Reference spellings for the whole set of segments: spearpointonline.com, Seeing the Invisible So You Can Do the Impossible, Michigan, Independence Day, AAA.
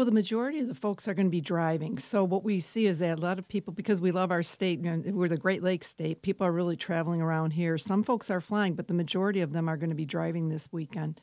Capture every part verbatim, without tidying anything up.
Well, the majority of the folks are going to be driving. So what we see is that a lot of people, because we love our state, and we're the Great Lakes state, people are really traveling around here. Some folks are flying, but the majority of them are going to be driving this weekend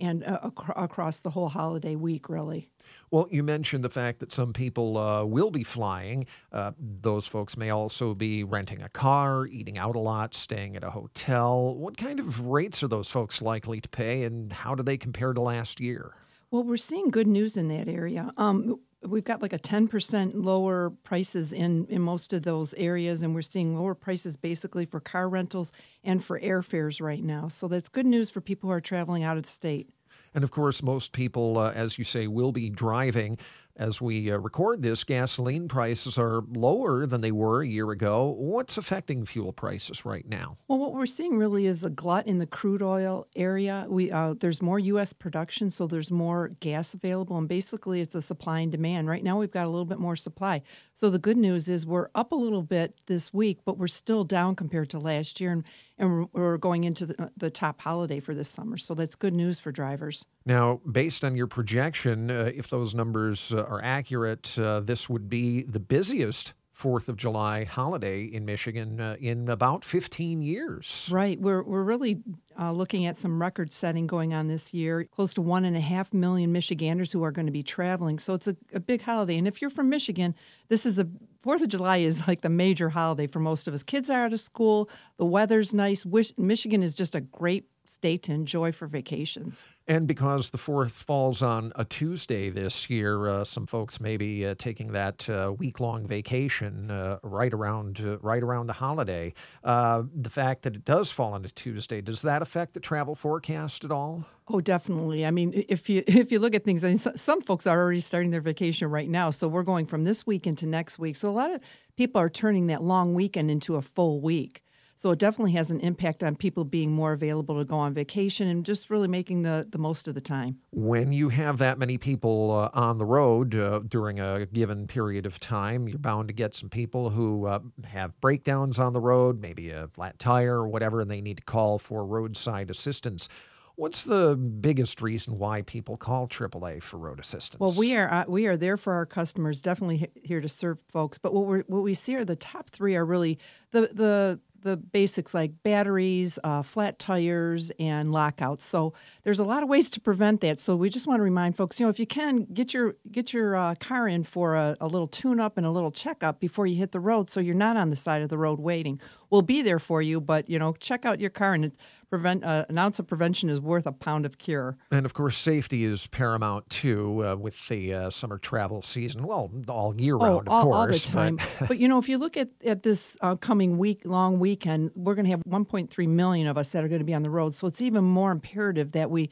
and uh, ac- across the whole holiday week, really. Well, you mentioned the fact that some people uh, will be flying. Uh, those folks may also be renting a car, eating out a lot, staying at a hotel. What kind of rates are those folks likely to pay, and how do they compare to last year? Well, we're seeing good news in that area. Um, we've got like a ten percent lower prices in, in most of those areas, and we're seeing lower prices basically for car rentals and for airfares right now. So that's good news for people who are traveling out of state. And, of course, most people, uh, as you say, will be driving. As we uh, record this, gasoline prices are lower than they were a year ago. What's affecting fuel prices right now? Well, what we're seeing really is a glut in the crude oil area. We uh, there's more U S production, so there's more gas available, and basically it's a supply and demand. Right now we've got a little bit more supply. So the good news is we're up a little bit this week, but we're still down compared to last year, and, and we're going into the, the top holiday for this summer. So that's good news for drivers. Now, based on your projection, uh, if those numbers uh, are accurate, uh, this would be the busiest fourth of July holiday in Michigan uh, in about fifteen years. Right. We're we're really uh, looking at some record setting going on this year. Close to one and a half million Michiganders who are going to be traveling. So it's a, a big holiday. And if you're from Michigan, this is a fourth of July is like the major holiday for most of us. Kids are out of school. The weather's nice. Wish, Michigan is just a great state to enjoy for vacations. And because the fourth falls on a Tuesday this year, uh, some folks may be uh, taking that uh, week-long vacation uh, right around uh, right around the holiday. Uh, the fact that it does fall on a Tuesday, does that affect the travel forecast at all? Oh, definitely. I mean, if you if you look at things, I mean, some folks are already starting their vacation right now, so we're going from this week into next week. So a lot of people are turning that long weekend into a full week. So it definitely has an impact on people being more available to go on vacation and just really making the, the most of the time. When you have that many people uh, on the road uh, during a given period of time, you're bound to get some people who uh, have breakdowns on the road, maybe a flat tire or whatever, and they need to call for roadside assistance. What's the biggest reason why people call triple A for road assistance? Well, we are uh, we are there for our customers, definitely here to serve folks. But what we what we see are the top three are really the the the basics like batteries, uh, flat tires, and lockouts. So there's a lot of ways to prevent that. So we just want to remind folks, you know, if you can, get your get your uh, car in for a, a little tune-up and a little checkup before you hit the road so you're not on the side of the road waiting. We'll be there for you, but, you know, check out your car, and it's Prevent, uh, an ounce of prevention is worth a pound of cure. And, of course, safety is paramount, too, uh, with the uh, summer travel season. Well, all year oh, round, of all, course. All the time. But, but, you know, if you look at, at this uh, coming week, long weekend, we're going to have one point three million of us that are going to be on the road. So it's even more imperative that we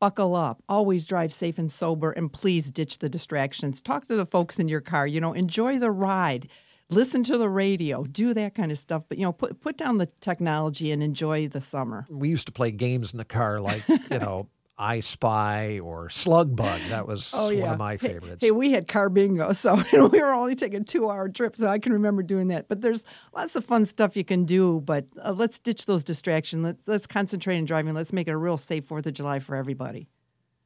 buckle up, always drive safe and sober, and please ditch the distractions. Talk to the folks in your car. You know, enjoy the ride. Listen to the radio, do that kind of stuff. But, you know, put put down the technology and enjoy the summer. We used to play games in the car like, you know, I Spy or Slug Bug. That was oh, yeah. one of my favorites. Hey, hey, we had car bingo, so you know, we were only taking two-hour trips, so I can remember doing that. But there's lots of fun stuff you can do, but uh, let's ditch those distractions. Let's, let's concentrate on driving. Let's make it a real safe fourth of July for everybody.